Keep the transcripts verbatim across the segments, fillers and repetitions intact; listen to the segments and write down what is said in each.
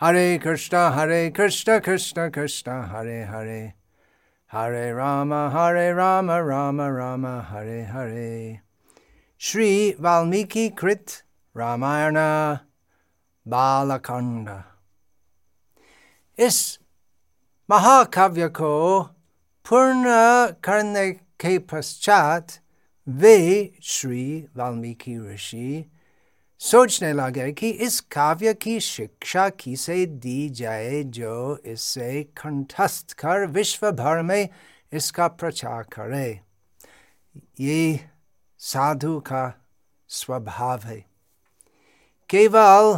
हरे कृष्णा हरे कृष्णा कृष्णा कृष्णा हरे हरे, हरे राम हरे राम राम राम हरे हरे। श्री वाल्मीकि कृत रामायण बालकान्ड। इस महाकाव्य को पूर्ण करने के पश्चात वे श्री वाल्मीकि ऋषि सोचने लगे कि इस काव्य की शिक्षा किसे दी जाए जो इसे कंठस्थ कर विश्व भर में इसका प्रचार करे। ये साधु का स्वभाव है, केवल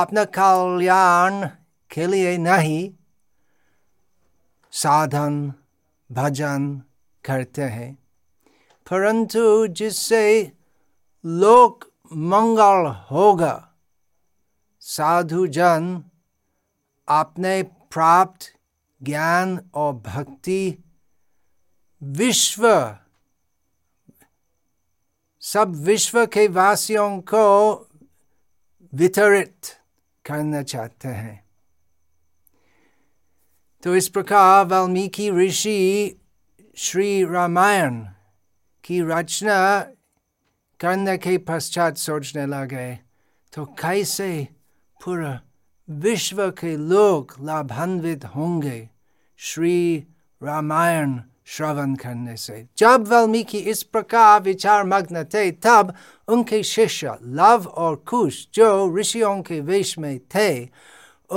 अपना कल्याण के लिए नहीं साधन भजन करते हैं, परंतु जिससे लोक मंगल होगा। साधु जन अपने प्राप्त ज्ञान और भक्ति विश्व सब विश्व के वासियों को वितरित करना चाहते हैं। तो इस प्रकार वाल्मीकि ऋषि श्री रामायण की रचना करने के पश्चात सोचने लगे तो कैसे पूरा विश्व के लोग लाभान्वित होंगे श्री रामायण श्रवण करने से। जब वाल्मीकि इस प्रकार विचार मग्न थे तब उनके शिष्य लव और कुश जो ऋषियों के वेश में थे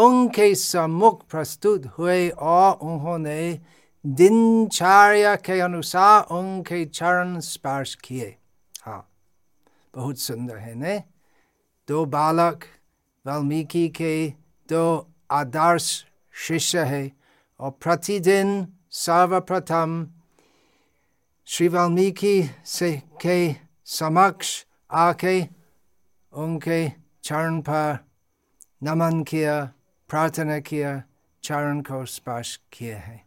उनके सम्मुख प्रस्तुत हुए और उन्होंने दिनचर्या के अनुसार उनके चरण स्पर्श किए। हाँ, बहुत सुंदर है ने। दो बालक वाल्मीकि के दो आदर्श शिष्य है और प्रतिदिन सर्वप्रथम श्री वाल्मीकि से के समक्ष आके उनके चरण पर नमन किया, प्रार्थना किया, चरण को स्पर्श किए हैं।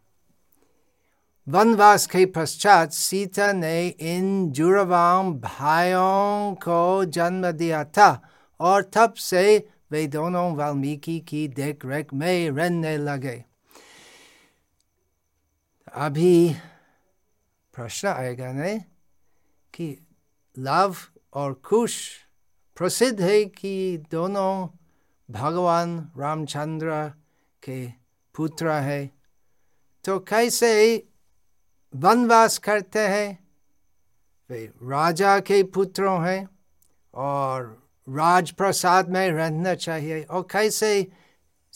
वनवास के पश्चात सीता ने इन जुड़वां भाइयों को जन्म दिया था और तब से वे दोनों वाल्मीकि की देखरेख में रहने लगे। अभी प्रश्न आएगा ने कि लव और कुश प्रसिद्ध है कि दोनों भगवान रामचंद्र के पुत्र है, तो कैसे वनवास करते हैं? वे राजा के पुत्रों हैं और राजप्रसाद में रहना चाहिए। और कैसे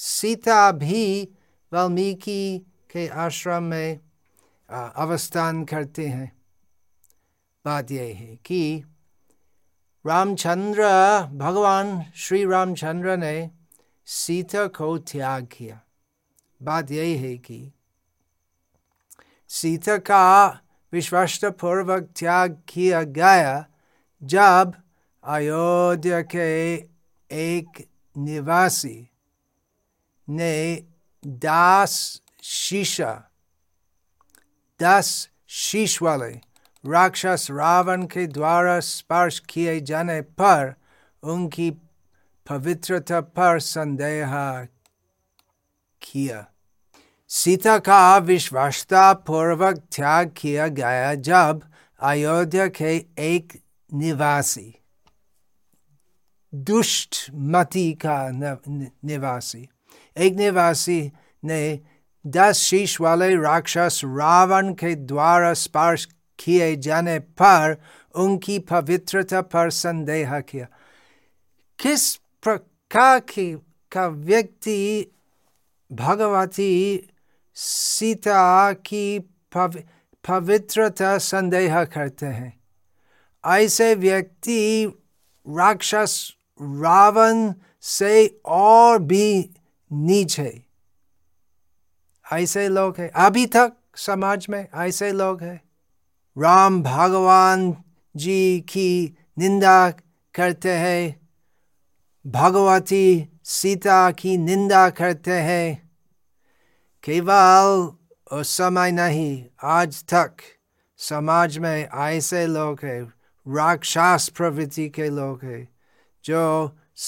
सीता भी वाल्मीकि के आश्रम में अवस्थान करते हैं। बात यह है कि रामचंद्र भगवान श्री रामचंद्र ने सीता को त्याग किया। बात यही है कि सीता का विश्वासपूर्वक त्याग किया गया जब अयोध्या के एक निवासी ने दस शीशा दस शीश वाले राक्षस रावण के द्वारा स्पर्श किए जाने पर उनकी पवित्रता पर संदेह किया। सीता का विश्वासपूर्वक त्याग किया गया जब अयोध्या के एक निवासी दुष्ट मति का निवासी एक निवासी ने दस शीश वाले राक्षस रावण के द्वारा स्पर्श किए जाने पर उनकी पवित्रता पर संदेह किया। किस प्रकार की का व्यक्ति भगवती सीता की पव, पवित्रता संदेह करते हैं? ऐसे व्यक्ति राक्षस रावण से और भी नीचे ऐसे लोग हैं। अभी तक समाज में ऐसे लोग हैं, राम भगवान जी की निंदा करते हैं, भगवती सीता की निंदा करते हैं। केवल उस समय नहीं, आज तक समाज में ऐसे लोग हैं, राक्षस प्रवृत्ति के लोग हैं जो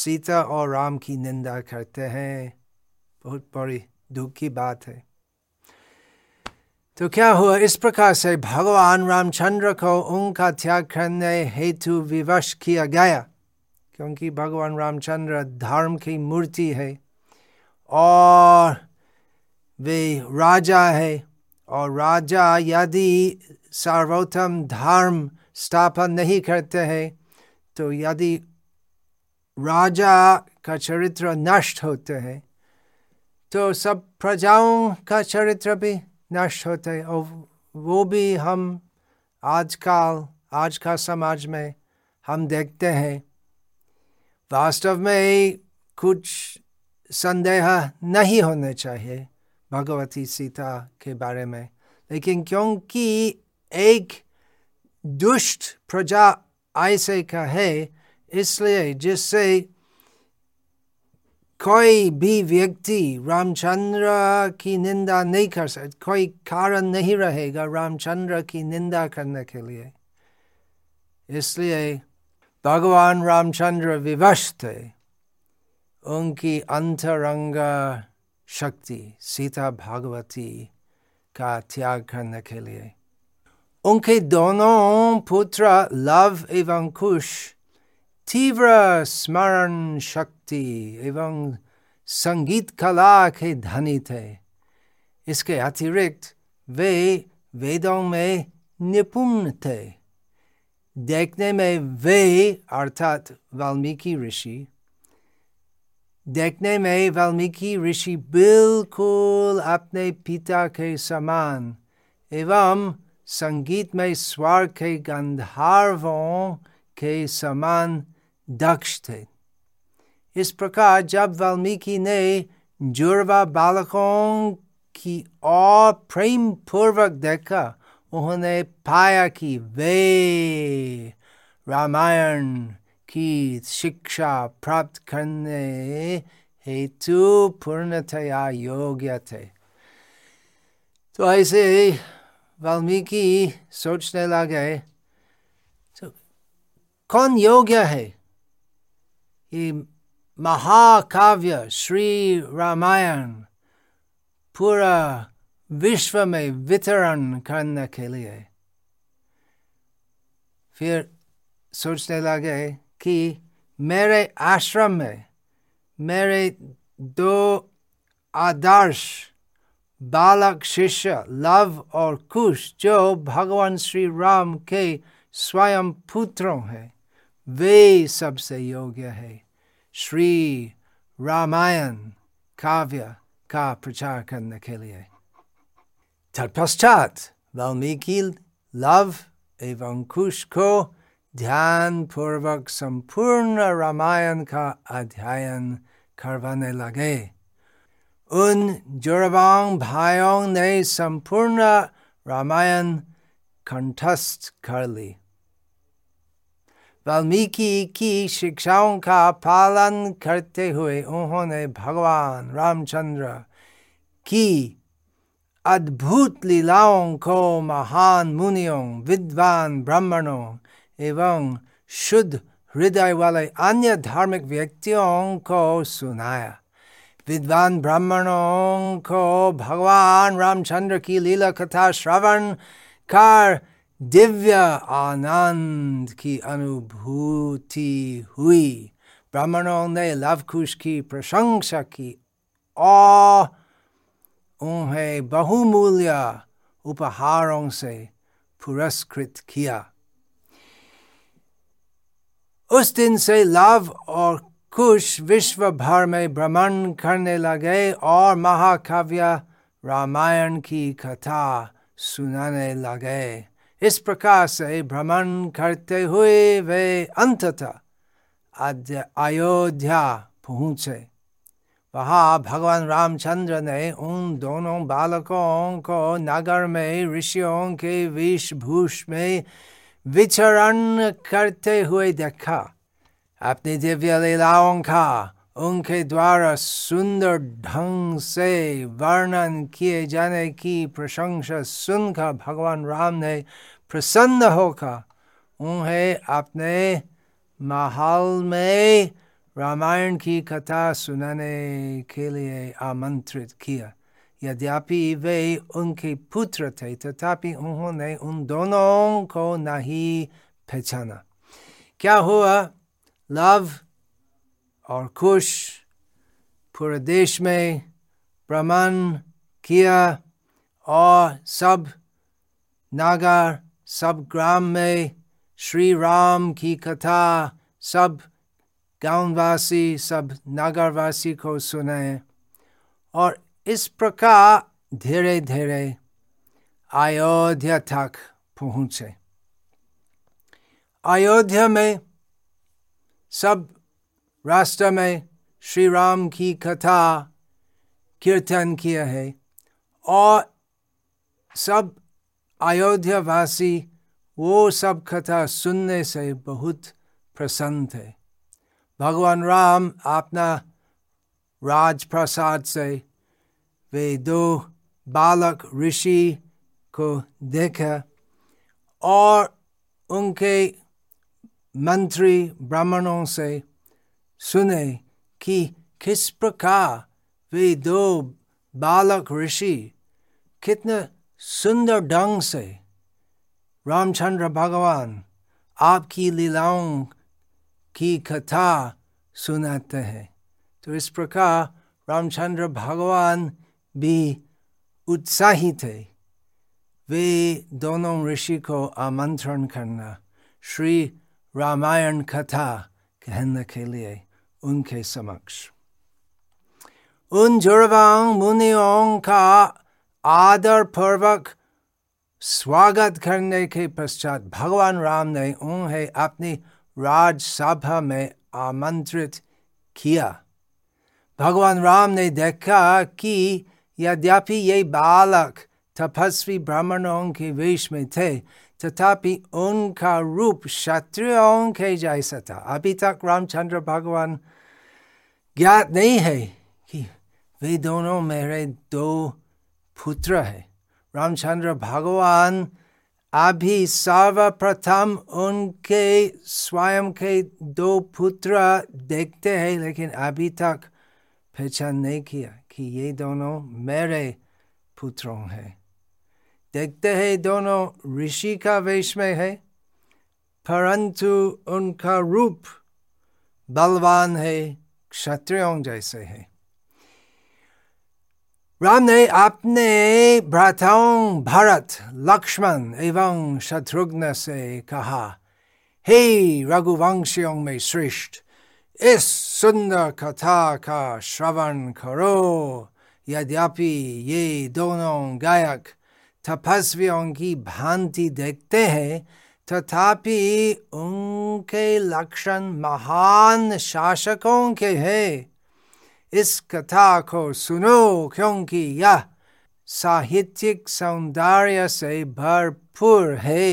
सीता और राम की निंदा करते हैं। बहुत बड़ी दुख की बात है। तो क्या हुआ? इस प्रकार से भगवान रामचंद्र को उनका त्याग करने हेतु विवश किया गया, क्योंकि भगवान रामचंद्र धर्म की मूर्ति है और वे राजा है, और राजा यदि सर्वोत्तम धर्म स्थापन नहीं करते हैं तो यदि राजा का चरित्र नष्ट होते हैं तो सब प्रजाओं का चरित्र भी नष्ट होते हैं, और वो भी हम आजकल आज का समाज में हम देखते हैं। वास्तव में कुछ संदेह नहीं होने चाहिए भगवती सीता के बारे में, लेकिन क्योंकि एक दुष्ट प्रजा ऐसे का है, इसलिए जिससे कोई भी व्यक्ति रामचंद्र की निंदा नहीं कर सकता, कोई कारण नहीं रहेगा रामचंद्र की निंदा करने के लिए। इसलिए भगवान रामचंद्र विवश थे उनकी अंतरंग शक्ति सीता भागवती का त्याग करने के लिए। उनके दोनों पुत्र लव एवं कुश तीव्र स्मरण शक्ति एवं संगीत कला के धनी थे। इसके अतिरिक्त वे वेदों में निपुण थे। देखने में वे अर्थात वाल्मीकि ऋषि देखने में वाल्मीकि ऋषि बिल्कुल अपने पिता के समान एवं संगीत में स्वर के गंधर्वों के समान दक्ष थे। इस प्रकार जब वाल्मीकि ने जुड़वा बालकों की ओर प्रेम पूर्वक देखा, उन्होंने पाया कि वे रामायण की शिक्षा प्राप्त करने हेतु पूर्णतया योग्य थे। तो ऐसे वाल्मीकि सोचने लगे, कौन योग्य है ये महाकाव्य श्री रामायण पूरा विश्व में वितरण करने के लिए? फिर सोचने लगे कि मेरे आश्रम में मेरे दो आदर्श बालक शिष्य लव और कुश, जो भगवान श्री राम के स्वयं पुत्रों हैं, वे सबसे योग्य है श्री रामायण काव्य का प्रचार करने के लिए। तत्पश्चात वाल्मीकि लव एवं कुश को ध्यान पूर्वक संपूर्ण रामायण का अध्ययन करवाने लगे। उन जुड़वांग भाइयों ने संपूर्ण रामायण कंठस्थ कर ली। वाल्मीकि की शिक्षाओं का पालन करते हुए उन्होंने भगवान रामचंद्र की अद्भुत लीलाओं को महान मुनियों, विद्वान ब्राह्मणों एवं शुद्ध हृदय वाले अन्य धार्मिक व्यक्तियों को सुनाया। विद्वान ब्राह्मणों को भगवान रामचंद्र की लीला कथा श्रवण कर दिव्य आनंद की अनुभूति हुई। ब्राह्मणों ने लवकुश की प्रशंसा की और उन्हें बहुमूल्य उपहारों से पुरस्कृत किया। उस दिन से लव और कुश विश्व भर में भ्रमण करने लगे और महाकाव्य रामायण की कथा सुनाने लगे। इस प्रकार से भ्रमण करते हुए वे अंततः अयोध्या पहुँचे। वहाँ भगवान रामचंद्र ने उन दोनों बालकों को नगर में ऋषियों के वेशभूष में विचरण करते हुए देखा। अपनी दिव्य लीलाओं का उनके द्वारा सुंदर ढंग से वर्णन किए जाने की प्रशंसा सुनकर भगवान राम ने प्रसन्न होकर उन्हें अपने महल में रामायण की कथा सुनाने के लिए आमंत्रित किया। यद्यपि वे उनके पुत्र थे, तथापि उन्होंने उन दोनों को नहीं पहचाना। क्या हुआ? लव और कुश पूरे देश में भ्रमण किया और सब नगर, सब ग्राम में श्री राम की कथा सब गांववासी, सब नगरवासी को सुनाए। और इस प्रकार धीरे धीरे अयोध्या तक पहुँचे। अयोध्या में सब रास्ते में श्री राम की कथा कीर्तन किया है और सब अयोध्यावासी वो सब कथा सुनने से बहुत प्रसन्न थे। भगवान राम अपना राजप्रसाद से वे दो बालक ऋषि को देखा और उनके मंत्री ब्राह्मणों से सुने कि किस प्रकार वे दो बालक ऋषि कितने सुंदर ढंग से रामचंद्र भगवान आपकी लीलाओं की कथा सुनाते हैं। तो इस प्रकार रामचंद्र भगवान भी उत्साही थे। वे दोनों ऋषि को आमंत्रण करना, श्री रामायण कथा कहने के लिए उनके समक्ष। उन जुड़वांग मुनियों का आदर पूर्वक स्वागत करने के पश्चात भगवान राम ने उन्हें अपनी राजसभा में आमंत्रित किया। भगवान राम ने देखा कि यद्यपि ये बालक तपस्वी ब्राह्मणों के वेश में थे, तथापि उनका रूप क्षत्रियों के जैसा था। अभी तक रामचंद्र भगवान ज्ञात नहीं है कि वे दोनों मेरे दो पुत्र हैं। रामचंद्र भगवान अभी सर्वप्रथम उनके स्वयं के दो पुत्र देखते हैं, लेकिन अभी तक पहचान नहीं किया कि ये दोनों मेरे पुत्रों हैं। देखते हैं दोनों ऋषि का वेश में है, परंतु उनका रूप बलवान है, क्षत्रियों जैसे है। राम ने अपने भ्राताओं भरत, लक्ष्मण एवं शत्रुघ्न से कहा, हे रघुवंशियों में श्रेष्ठ, इस सुंदर कथा का श्रवण करो। यद्यपि ये दोनों गायक तपस्वियों की भांति देखते हैं, तथापि उनके लक्षण महान शासकों के हैं। इस कथा को सुनो, क्योंकि यह साहित्यिक सौंदर्य से भरपूर है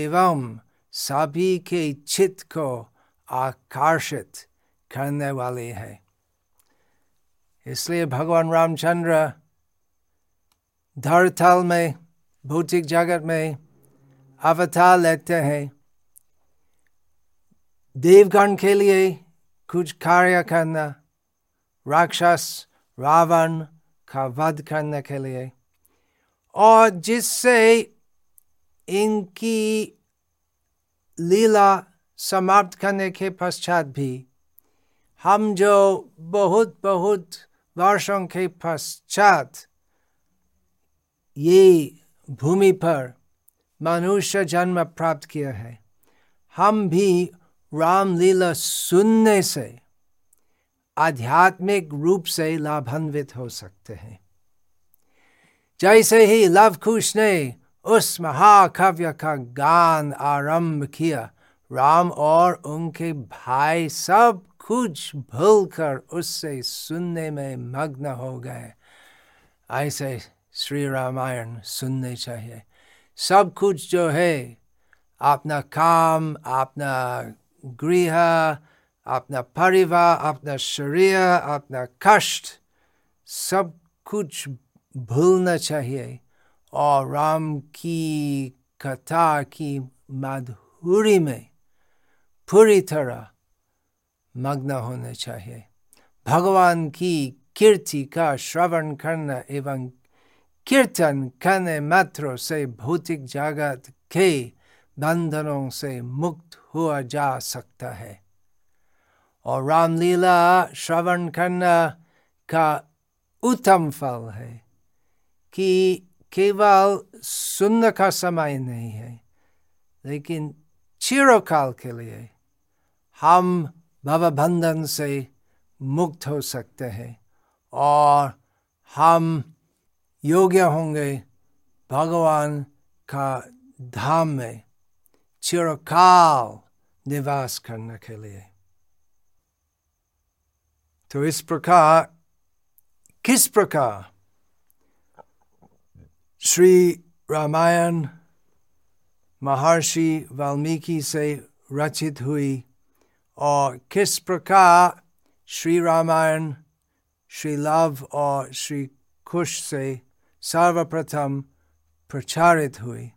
एवं सभी के चित्त को आकर्षित करने वाली है। इसलिए भगवान रामचंद्र धरतल में, भौतिक जगत में अवतार लेते हैं, देवगण के लिए कुछ कार्य करना, राक्षस रावण का वध करने के लिए, और जिससे इनकी लीला समाप्त करने के पश्चात भी हम जो बहुत बहुत वर्षों के पश्चात ये भूमि पर मनुष्य जन्म प्राप्त किया है, हम भी रामलीला सुनने से आध्यात्मिक रूप से लाभान्वित हो सकते हैं। जैसे ही लव कुश ने उस महाकाव्य का गान आरंभ किया, राम और उनके भाई सब कुछ भूलकर उससे सुनने में मग्न हो गए। ऐसे श्री रामायण सुनने चाहिए। सब कुछ जो है, अपना काम, अपना गृह, अपना परिवार, अपना शरीर, अपना कष्ट, सब कुछ भूलना चाहिए और राम की कथा की माधुरी में पूरी तरह मग्न होने चाहिए। भगवान की कीर्ति का श्रवण करना एवं कीर्तन करने मात्र से भौतिक जगत के बंधनों से मुक्त हुआ जा सकता है। और रामलीला श्रवण करना का उत्तम फल है कि केवल सुनने का समय नहीं है, लेकिन चिरकाल के लिए हम भव बंधन से मुक्त हो सकते हैं और हम योग्य होंगे भगवान का धाम में चिरकाल निवास करने के लिए। तो इस प्रकार किस प्रकार श्री रामायण महर्षि वाल्मीकि से रचित हुई और किस प्रकार श्री रामायण श्री लव और श्री कुश से सर्वप्रथम प्रचारित हुई,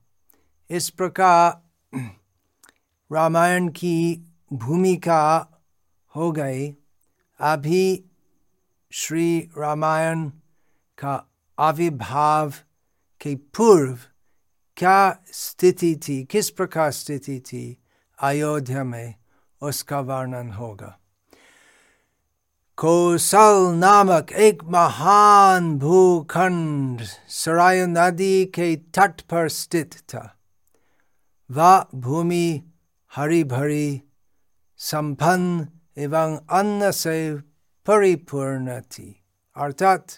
इस प्रकार रामायण की भूमिका हो गई। अभी श्री रामायण का आविर्भाव के पूर्व क्या स्थिति थी, किस प्रकार स्थिति थी अयोध्या में, उसका वर्णन होगा। कौशल नामक एक महान भूखंड सरयू नदी के तट पर स्थित था। वह भूमि हरी भरी संपन्न एवं अन्न से परिपूर्ण थी, अर्थात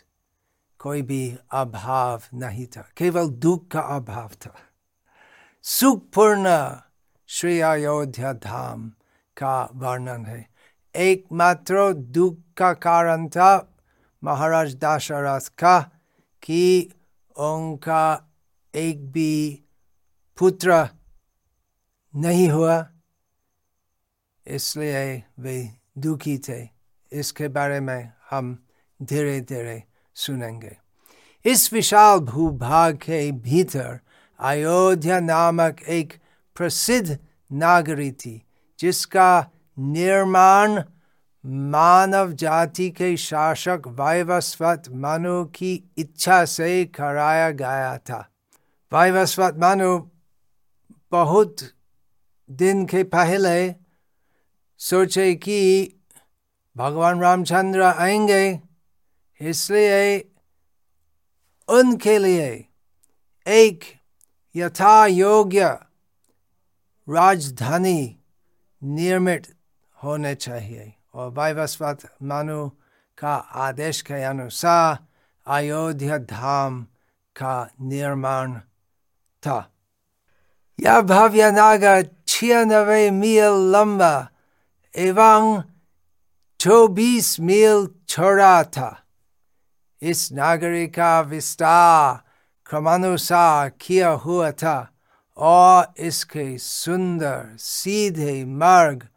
कोई भी अभाव नहीं था, केवल दुख का अभाव था। सुखपूर्ण श्री अयोध्या धाम का वर्णन है। एकमात्र दुख का कारण था महाराज दशरथ का कि उनका एक भी पुत्र नहीं हुआ, इसलिए वे दुखी थे। इसके बारे में हम धीरे धीरे सुनेंगे। इस विशाल भूभाग के भीतर अयोध्या नामक एक प्रसिद्ध नगरी थी जिसका निर्माण मानव जाति के शासक वैवस्वत मनु की इच्छा से कराया गया था। वैवस्वत मनु बहुत दिन के पहले सोचे कि भगवान रामचंद्र आएंगे, इसलिए उनके लिए एक यथा योग्य राजधानी निर्मित होने चाहिए। और वैवस्वत मनु का आदेश के अनुसार अयोध्या धाम का निर्माण था। यह भव्य नगर छियानवे मील लंबा एवं चौबीस मील चौड़ा था। इस नगरी का विस्तार क्रमानुसार किया हुआ था और इसके सुंदर सीधे मार्ग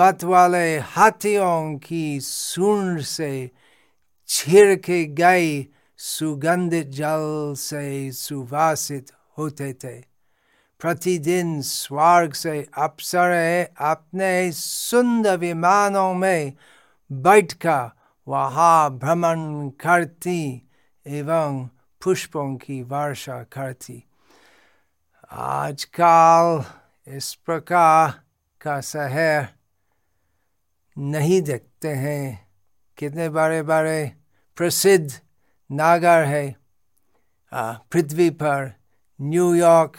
मत वाले हाथियों की सूंड से छीर के गए सुगंधित जल से सुवासित होते थे। प्रतिदिन स्वर्ग से अप्सरे अपने सुंदर विमानों में बैठकर वहाँ भ्रमण करती एवं पुष्पों की वर्षा करती। आजकल इस प्रकार का शहर नहीं देखते हैं। कितने बड़े बड़े प्रसिद्ध नगर है पृथ्वी पर, New York,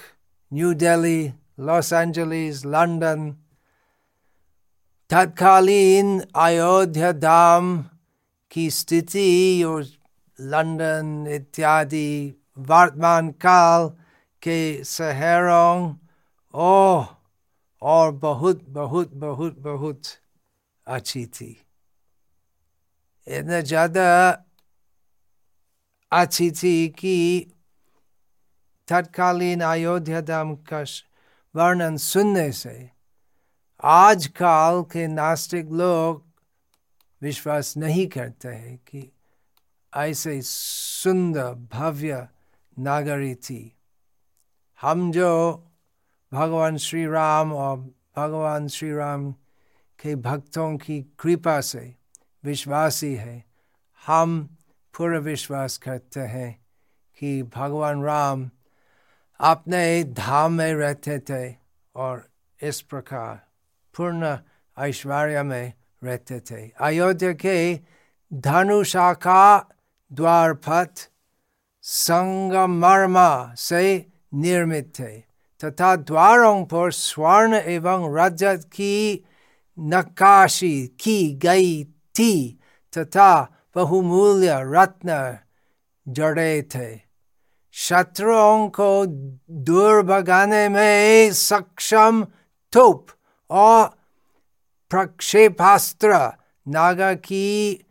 new Delhi, Los Angeles, London. तत्कालीन अयोध्या धाम की स्थिति और लंदन इत्यादि वर्तमान काल के शहरों ओह और बहुत बहुत बहुत बहुत अच्छी थी। इतना ज़्यादा अच्छी थी कि तत्कालीन अयोध्या धाम का वर्णन सुनने से आजकल के नास्तिक लोग विश्वास नहीं करते हैं कि ऐसे सुंदर भव्य नगरी थी। हम जो भगवान श्री राम और भगवान श्री राम के भक्तों की कृपा से विश्वासी है। हम पूरा विश्वास करते हैं कि भगवान राम अपने धाम में रहते थे और इस प्रकार पूर्ण ऐश्वर्य में रहते थे। अयोध्या के धनुशाखा द्वारपथ संगमर्मा से निर्मित थे तथा द्वारों पर स्वर्ण एवं रजत की नक्काशी की गई थी तथा बहुमूल्य रत्न जड़े थे। शत्रुओं को दूर भगाने में सक्षम तोप और प्रक्षेपास्त्र नागा की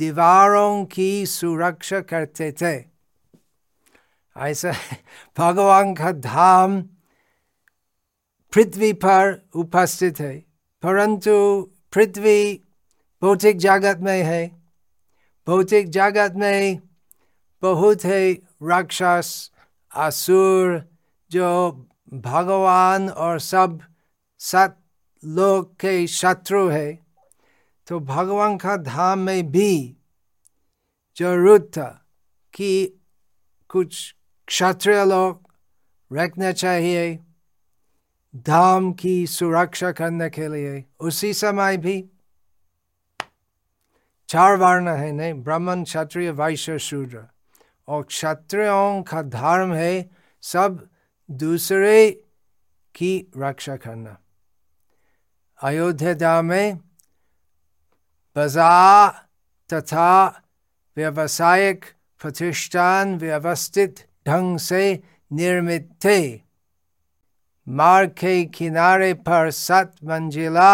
दीवारों की सुरक्षा करते थे। ऐसा भगवान का धाम पृथ्वी पर उपस्थित है, परंतु पृथ्वी भौतिक जगत में है। भौतिक जगत में बहुत है राक्षस असुर जो भगवान और सब सत लोग के शत्रु है। तो भगवान का धाम में भी जरूरत था कि कुछ क्षत्रिय लोग रखना चाहिए धाम की सुरक्षा करने के लिए। उसी समय भी चार वर्ण है नहीं, ब्राह्मण क्षत्रिय वैश्य शूद्र, और क्षत्रियों का धर्म है सब दूसरे की रक्षा करना। अयोध्या में बाजार तथा व्यावसायिक प्रतिष्ठान व्यवस्थित ढंग से निर्मित थे। मार्ग के किनारे पर सात मंजिला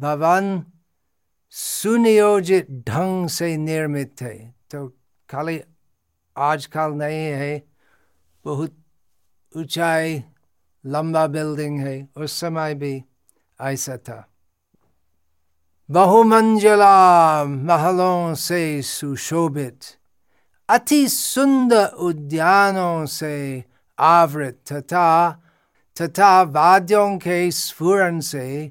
भवन सुनियोजित ढंग से निर्मित थे। तो खाली आजकल नहीं है, बहुत ऊंचाई लंबा बिल्डिंग है, उस समय भी ऐसा था। बहुमंजिला महलों से सुशोभित, अति सुंदर उद्यानों से आवृत तथा तथा वाद्यों के स्फुरन से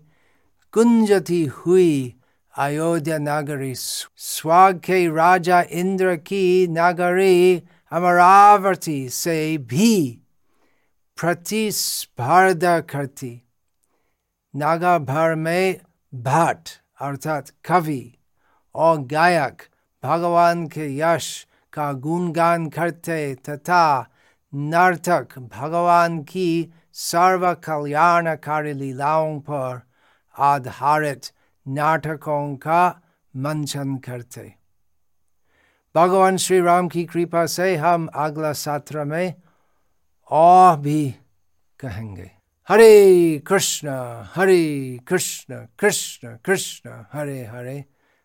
गुंजती हुई अयोध्या नगरी स्वर्ग के राजा इंद्र की नगरी अमरावती से भी प्रतिस्पर्धा करती। नागर भर में भट्ट अर्थात कवि और गायक भगवान के यश का गुणगान करते तथा नर्तक भगवान की सर्व कल्याणकारी लीलाओं पर आधारित नाटकों का मंचन करते। भगवान श्री राम की कृपा से हम अगला सत्र में और भी कहेंगे। हरे कृष्ण हरे कृष्ण कृष्ण कृष्ण हरे हरे,